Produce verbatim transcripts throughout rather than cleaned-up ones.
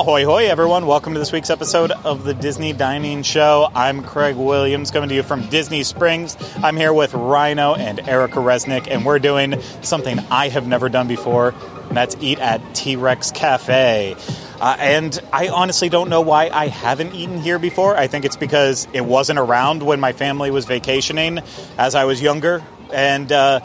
Ahoy hoy everyone, welcome to this week's episode of the Disney Dining Show. I'm Craig Williams coming to you from Disney Springs. I'm here with Rhino and Erica Resnick, and we're doing something I have never done before, and that's eat at T-Rex Cafe. Uh, and I honestly don't know why I haven't eaten here before. I think it's because it wasn't around when my family was vacationing as I was younger. And uh,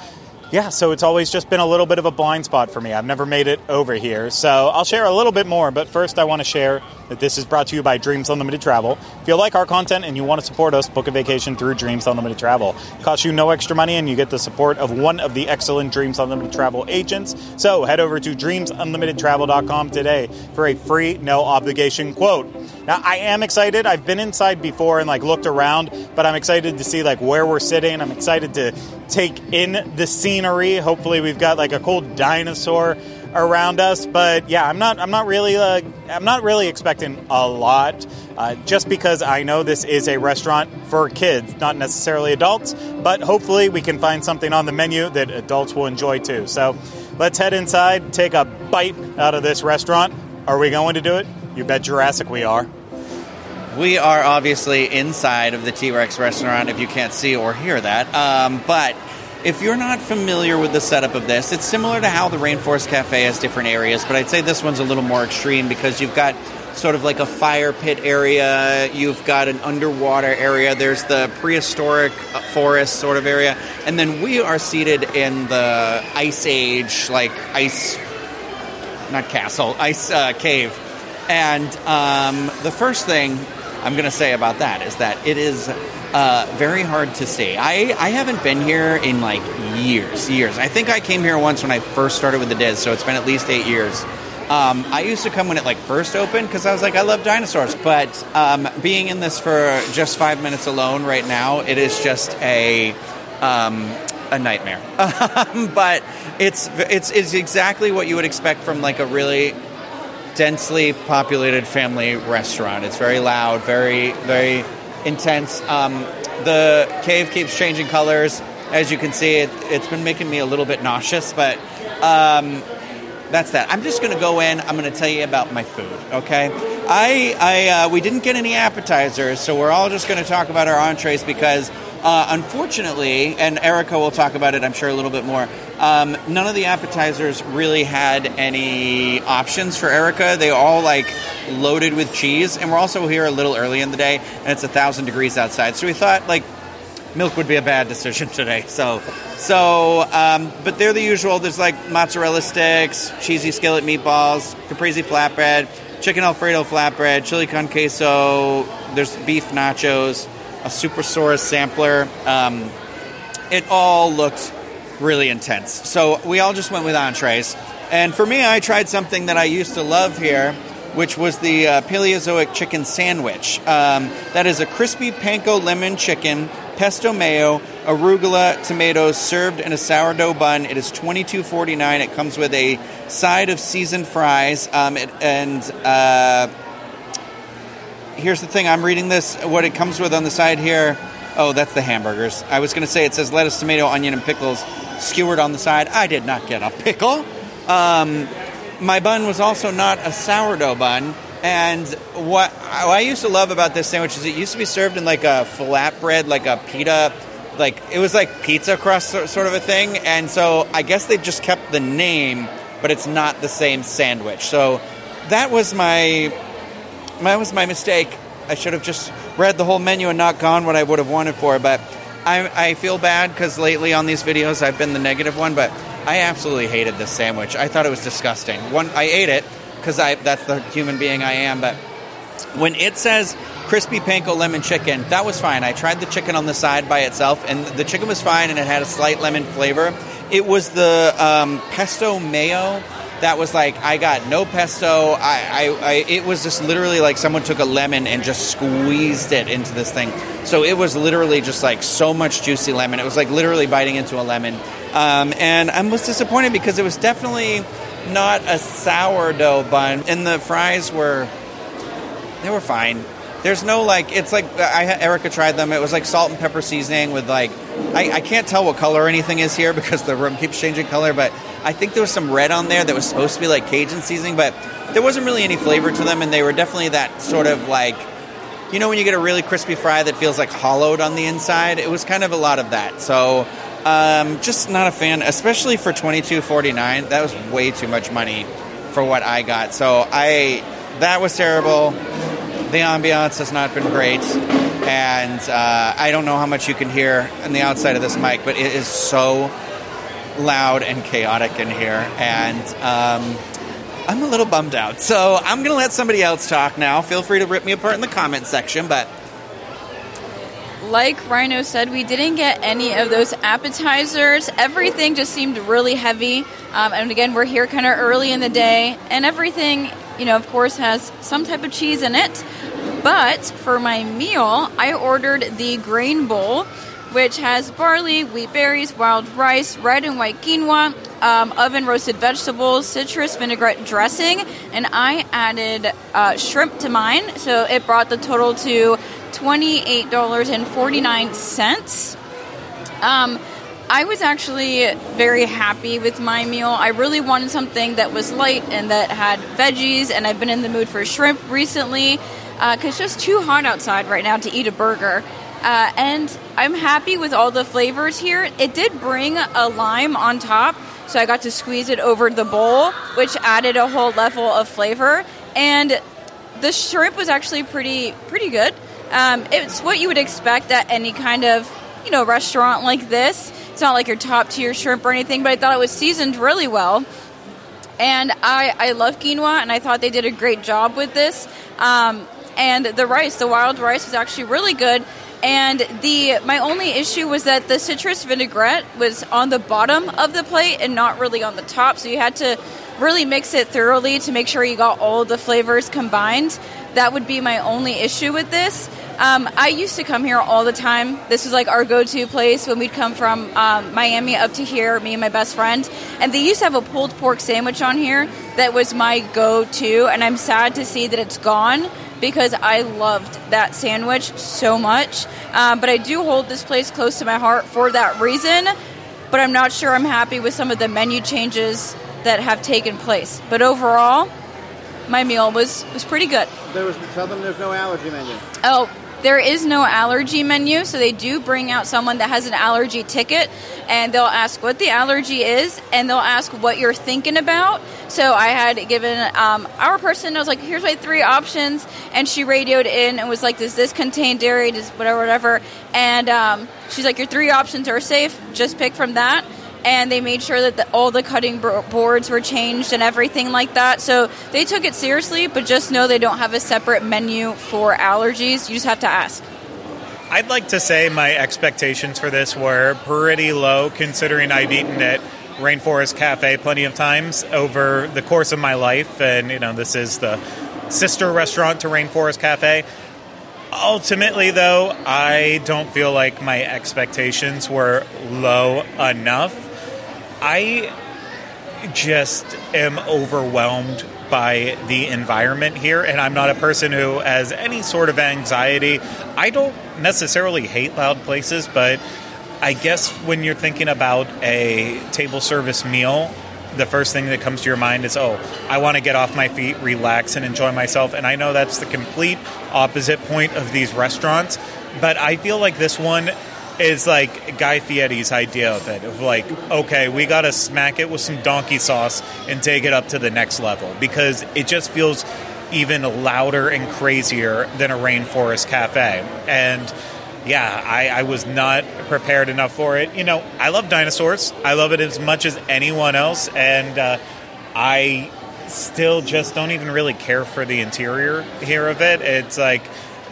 yeah, so it's always just been a little bit of a blind spot for me. I've never made it over here. So I'll share a little bit more. But first, I want to share that this is brought to you by Dreams Unlimited Travel. If you like our content and you want to support us, book a vacation through Dreams Unlimited Travel. It costs you no extra money, and you get the support of one of the excellent Dreams Unlimited Travel agents. So head over to dreams unlimited travel dot com today for a free, no-obligation quote. Now, I am excited. I've been inside before and, like, looked around, but I'm excited to see, like, where we're sitting. I'm excited to take in the scenery. Hopefully we've got like a cool dinosaur around us, but yeah, I'm not I'm not really uh, I'm not really expecting a lot uh, just because I know this is a restaurant for kids, not necessarily adults, but hopefully we can find something on the menu that adults will enjoy too. So let's head inside, take a bite out of this restaurant. Are we going to do it? You bet Jurassic we are. We are obviously inside of the T-Rex restaurant, if you can't see or hear that. Um, but if you're not familiar with the setup of this, it's similar to how the Rainforest Cafe has different areas. But I'd say this one's a little more extreme because you've got sort of like a fire pit area. You've got an underwater area. There's the prehistoric forest sort of area. And then we are seated in the Ice Age, like ice, not castle, ice uh, cave. And um, the first thing I'm going to say about that is that it is uh, very hard to see. I, I haven't been here in like years, years. I think I came here once when I first started with the D I S, so it's been at least eight years. Um, I used to come when it like first opened because I was like, I love dinosaurs. But um, being in this for just five minutes alone right now, it is just a um, a nightmare. But it's it's it's exactly what you would expect from like a really densely populated family restaurant. It's very loud, very, very intense. Um, the cave keeps changing colors. As you can see, it, it's been making me a little bit nauseous, but um, that's that. I'm just going to go in. I'm going to tell you about my food, okay? I, I, uh, we didn't get any appetizers, so we're all just going to talk about our entrees because Uh, unfortunately, and Erica will talk about it, I'm sure, a little bit more, um, none of the appetizers really had any options for Erica. They all, like, loaded with cheese. And we're also here a little early in the day, and it's one thousand degrees outside. So we thought, like, milk would be a bad decision today. So, so um, but they're the usual. There's, like, mozzarella sticks, cheesy skillet meatballs, caprese flatbread, chicken Alfredo flatbread, chili con queso. There's beef nachos, a Supersaurus sampler. Um, it all looked really intense. So we all just went with entrees. And for me, I tried something that I used to love here, which was the uh, Paleozoic Chicken Sandwich. Um, that is a crispy panko lemon chicken, pesto mayo, arugula, tomatoes, served in a sourdough bun. It is twenty-two forty-nine. It comes with a side of seasoned fries. Um, it, and... Uh, Here's the thing. I'm reading this. What it comes with on the side here. Oh, that's the hamburgers. I was going to say it says lettuce, tomato, onion, and pickles skewered on the side. I did not get a pickle. Um, my bun was also not a sourdough bun. And what I used to love about this sandwich is it used to be served in like a flatbread, like a pita. Like it was like pizza crust sort of a thing. And so I guess they just kept the name, but it's not the same sandwich. So that was my... That was my mistake. I should have just read the whole menu and not gone what I would have wanted for. But I, I feel bad because lately on these videos I've been the negative one. But I absolutely hated this sandwich. I thought it was disgusting. One, I ate it because I that's the human being I am. But when it says crispy panko lemon chicken, that was fine. I tried the chicken on the side by itself, and the chicken was fine, and it had a slight lemon flavor. It was the um, pesto mayo. That was like, I got no pesto. I, I, I, it was just literally like someone took a lemon and just squeezed it into this thing. So it was literally just like so much juicy lemon. It was like literally biting into a lemon. Um, and I was disappointed because it was definitely not a sourdough bun. And the fries were, they were fine. There's no, like, it's like, I, Erica tried them. It was like salt and pepper seasoning with, like, I, I can't tell what color anything is here because the room keeps changing color, but I think there was some red on there that was supposed to be like Cajun seasoning, but there wasn't really any flavor to them, and they were definitely that sort of, like, you know when you get a really crispy fry that feels like hollowed on the inside? It was kind of a lot of that. So um, just not a fan, especially for twenty-two forty-nine. That was way too much money for what I got. So I that was terrible. The ambiance has not been great. And uh, I don't know how much you can hear on the outside of this mic, but it is so loud and chaotic in here. And um, I'm a little bummed out. So I'm going to let somebody else talk now. Feel free to rip me apart in the comment section. But like Rhino said, we didn't get any of those appetizers. Everything just seemed really heavy. Um, and again, we're here kind of early in the day. And everything, you know, of course, has some type of cheese in it. But for my meal, I ordered the grain bowl, which has barley, wheat berries, wild rice, red and white quinoa, um, oven-roasted vegetables, citrus vinaigrette dressing, and I added uh, shrimp to mine, so it brought the total to twenty-eight dollars and forty-nine cents. Um, I was actually very happy with my meal. I really wanted something that was light and that had veggies, and I've been in the mood for shrimp recently, because uh, it's just too hot outside right now to eat a burger. Uh, and I'm happy with all the flavors here. It did bring a lime on top, so I got to squeeze it over the bowl, which added a whole level of flavor. And the shrimp was actually pretty pretty good. Um, it's what you would expect at any kind of, you know, restaurant like this. It's not like your top-tier shrimp or anything, but I thought it was seasoned really well. And I, I love quinoa, and I thought they did a great job with this. Um, and the rice, the wild rice, was actually really good. And the my only issue was that the citrus vinaigrette was on the bottom of the plate and not really on the top. So you had to really mix it thoroughly to make sure you got all the flavors combined. That would be my only issue with this. Um, I used to come here all the time. This was like our go-to place when we'd come from um, Miami up to here, me and my best friend. And they used to have a pulled pork sandwich on here that was my go-to. And I'm sad to see that it's gone, because I loved that sandwich so much. Um, but I do hold this place close to my heart for that reason. But I'm not sure I'm happy with some of the menu changes that have taken place. But overall, my meal was, was pretty good. There was, tell them there's no allergy menu. Oh, there is no allergy menu. So they do bring out someone that has an allergy ticket. And they'll ask what the allergy is. And they'll ask what you're thinking about. So I had given um, our person, I was like, here's my three options. And she radioed in and was like, does this contain dairy? Does whatever, whatever. And um, she's like, your three options are safe. Just pick from that. And they made sure that the, all the cutting boards were changed and everything like that. So they took it seriously, but just know they don't have a separate menu for allergies. You just have to ask. I'd like to say my expectations for this were pretty low, considering I've eaten at Rainforest Cafe plenty of times over the course of my life. And, you know, this is the sister restaurant to Rainforest Cafe. Ultimately, though, I don't feel like my expectations were low enough. I just am overwhelmed by the environment here, and I'm not a person who has any sort of anxiety. I don't necessarily hate loud places, but I guess when you're thinking about a table service meal, the first thing that comes to your mind is, oh, I want to get off my feet, relax, and enjoy myself. And I know that's the complete opposite point of these restaurants, but I feel like this one is like Guy Fieri's idea of it, of like, okay, we got to smack it with some donkey sauce and take it up to the next level, because it just feels even louder and crazier than a Rainforest Cafe. And yeah, I, I was not prepared enough for it. You know, I love dinosaurs. I love it as much as anyone else. And uh, I still just don't even really care for the interior here of it. It's like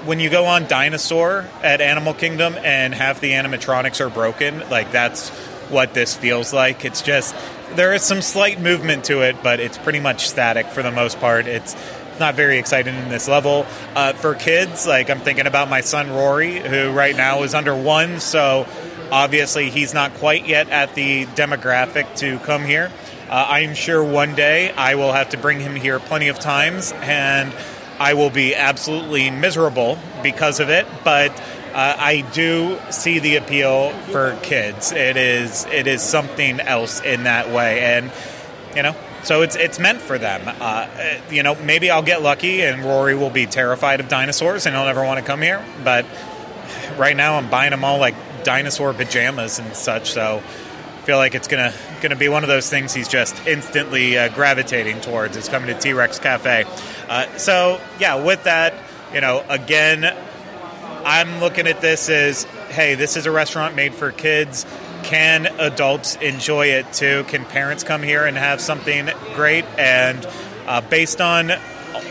when you go on Dinosaur at Animal Kingdom and half the animatronics are broken, like that's what this feels like. It's just, there is some slight movement to it, but it's pretty much static for the most part. It's not very excited in this level. Uh, for kids, like I'm thinking about my son Rory, who right now is under one, so obviously he's not quite yet at the demographic to come here. Uh, I'm sure one day I will have to bring him here plenty of times, and I will be absolutely miserable because of it, but uh, I do see the appeal for kids. It is it is something else in that way, and you know, so it's it's meant for them. Uh, you know, maybe I'll get lucky and Rory will be terrified of dinosaurs and he'll never want to come here. But right now, I'm buying them all like dinosaur pajamas and such, so I feel like it's gonna gonna be one of those things he's just instantly uh, gravitating towards. It's coming to T-Rex Cafe. Uh, so, yeah, with that, you know, again, I'm looking at this as, hey, this is a restaurant made for kids. Can adults enjoy it too? Can parents come here and have something great? And uh, based on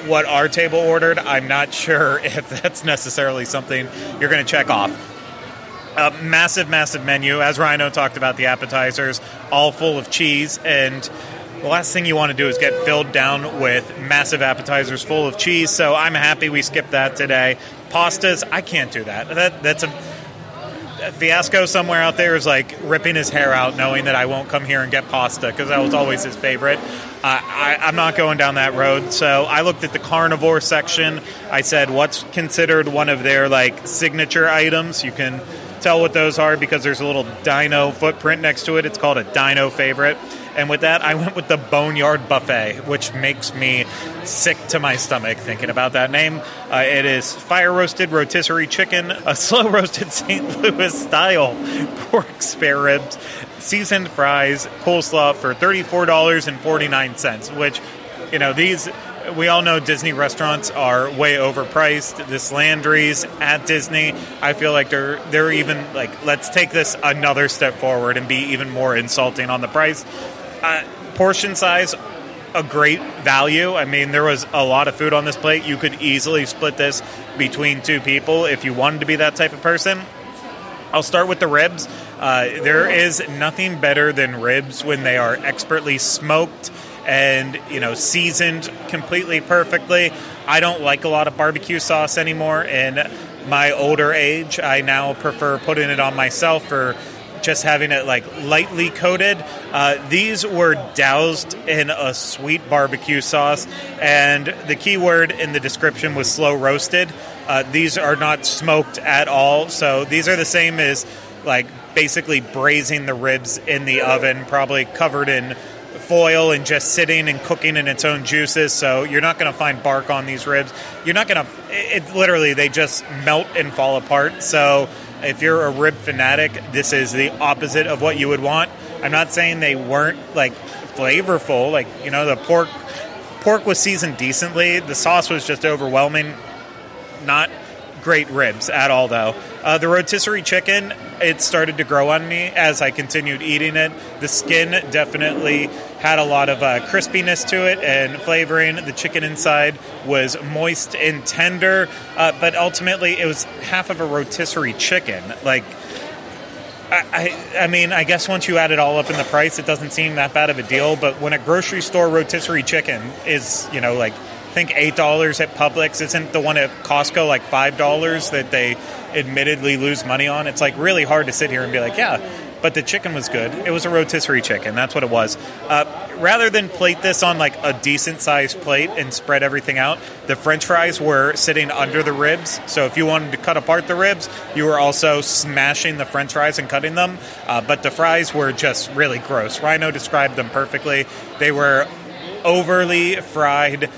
what our table ordered, I'm not sure if that's necessarily something you're going to check off. A massive, massive menu. As Rhino talked about, the appetizers, all full of cheese. And the last thing you want to do is get filled down with massive appetizers full of cheese. So I'm happy we skipped that today. Pastas, I can't do that. that that's a, a fiasco somewhere out there is like ripping his hair out knowing that I won't come here and get pasta because that was always his favorite. Uh, I, I'm not going down that road. So I looked at the carnivore section. I said, what's considered one of their like signature items? You can tell what those are because there's a little dino footprint next to it. It's called a dino favorite. And with that, I went with the Boneyard Buffet, which makes me sick to my stomach thinking about that name. Uh, it is fire-roasted rotisserie chicken, a slow-roasted Saint Louis-style pork spare ribs, seasoned fries, coleslaw for thirty-four dollars and forty-nine cents, which, you know, these... We all know Disney restaurants are way overpriced. This Landry's at Disney, I feel like they're they're even like, let's take this another step forward and be even more insulting on the price. Uh, portion size, a great value. I mean, there was a lot of food on this plate. You could easily split this between two people if you wanted to be that type of person. I'll start with the ribs. Uh, there is nothing better than ribs when they are expertly smoked and, you know, seasoned completely perfectly. I don't like a lot of barbecue sauce anymore. In my older age, I now prefer putting it on myself or just having it, like, lightly coated. Uh, these were doused in a sweet barbecue sauce, and the key word in the description was slow roasted. Uh, these are not smoked at all, so these are the same as, like, basically braising the ribs in the oven, probably covered in foil and just sitting and cooking in its own juices, so you're not going to find bark on these ribs. You're not going to... It literally, they just melt and fall apart, so if you're a rib fanatic, this is the opposite of what you would want. I'm not saying they weren't, like, flavorful. Like, you know, the pork pork was seasoned decently. The sauce was just overwhelming. Not great ribs at all, though. Uh, the rotisserie chicken, it started to grow on me as I continued eating it. The skin definitely had a lot of uh, crispiness to it and flavoring. The chicken inside was moist and tender, uh, but ultimately it was half of a rotisserie chicken. Like, I, I, I mean, I guess once you add it all up in the price, it doesn't seem that bad of a deal, but when a grocery store rotisserie chicken is, you know, like, I think eight dollars at Publix. Isn't the one at Costco like five dollars that they admittedly lose money on? It's like really hard to sit here and be like, yeah, but the chicken was good. It was a rotisserie chicken. That's what it was. Uh, rather than plate this on like a decent sized plate and spread everything out, the French fries were sitting under the ribs. So if you wanted to cut apart the ribs, you were also smashing the French fries and cutting them. Uh, but the fries were just really gross. Rhino described them perfectly. They were overly fried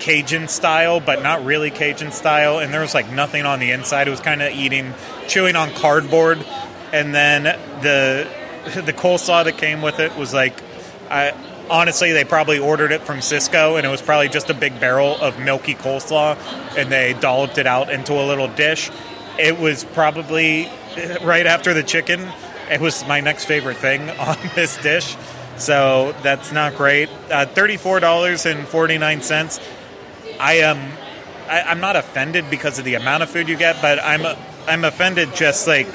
Cajun style, but not really Cajun style, and there was like nothing on the inside. It was kind of eating, chewing on cardboard, and then the the coleslaw that came with it was like, I honestly, they probably ordered it from Cisco, and it was probably just a big barrel of milky coleslaw, and they dolloped it out into a little dish. It was probably right after the chicken. It was my next favorite thing on this dish, so that's not great. Uh, thirty-four dollars and forty-nine cents. I am, I, I'm not offended because of the amount of food you get, but I'm, I'm offended just like,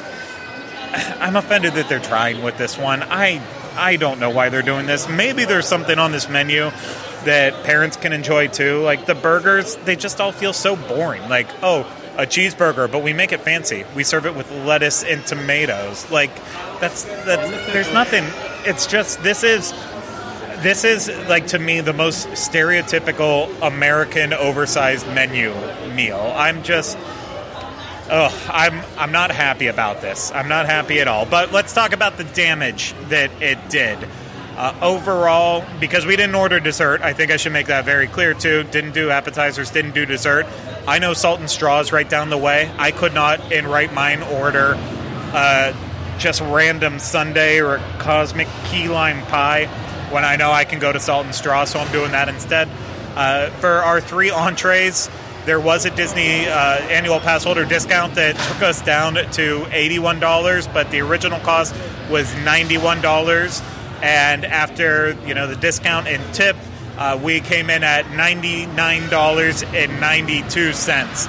I'm offended that they're trying with this one. I, I don't know why they're doing this. Maybe there's something on this menu that parents can enjoy too. Like the burgers, they just all feel so boring. Like, oh, a cheeseburger, but we make it fancy. We serve it with lettuce and tomatoes. Like that's, that's there's nothing. It's just, this is, This is, like, to me, the most stereotypical American oversized menu meal. I'm just... Oh, I'm I'm not happy about this. I'm not happy at all. But let's talk about the damage that it did. Uh, overall, because we didn't order dessert, I think I should make that very clear, too. Didn't do appetizers, didn't do dessert. I know Salt and Straw is right down the way. I could not, in right mind, order uh, just random sundae or cosmic key lime pie when I know I can go to Salt and Straw, so I'm doing that instead. Uh, for our three entrees, there was a Disney uh, annual pass holder discount that took us down to eighty-one dollars, but the original cost was ninety-one dollars. And after, you know, the discount and tip, uh, we came in at ninety-nine dollars and ninety-two cents.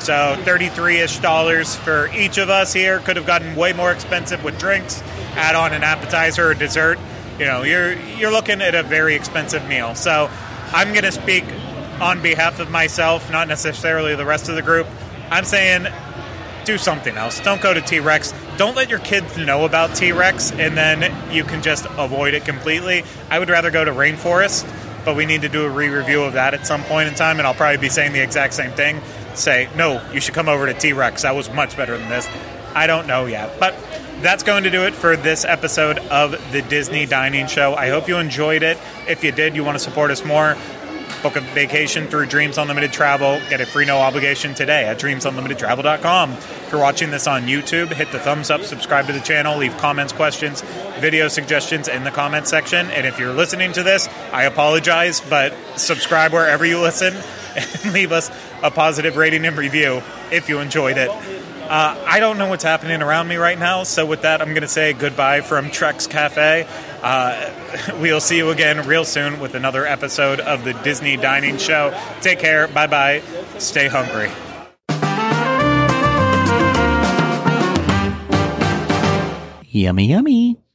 So thirty-three-ish dollars for each of us here. Could have gotten way more expensive with drinks. Add on an appetizer or dessert. You know, you're you're looking at a very expensive meal. So I'm going to speak on behalf of myself, not necessarily the rest of the group. I'm saying do something else. Don't go to T-Rex. Don't let your kids know about T-Rex, and then you can just avoid it completely. I would rather go to Rainforest, but we need to do a re-review of that at some point in time, and I'll probably be saying the exact same thing. Say, no, you should come over to T-Rex. That was much better than this. I don't know yet, but that's going to do it for this episode of the Disney Dining Show. I hope you enjoyed it. If you did, you want to support us more, book a vacation through Dreams Unlimited Travel. Get a free no obligation today at dreams unlimited travel dot com. If you're watching this on YouTube, hit the thumbs up, subscribe to the channel, leave comments, questions, video suggestions in the comment section. And if you're listening to this, I apologize, but subscribe wherever you listen and leave us a positive rating and review if you enjoyed it. Uh, I don't know what's happening around me right now, so with that, I'm going to say goodbye from T-Rex Cafe. Uh, we'll see you again real soon with another episode of the Disney Dining Show. Take care. Bye-bye. Stay hungry. Yummy, yummy.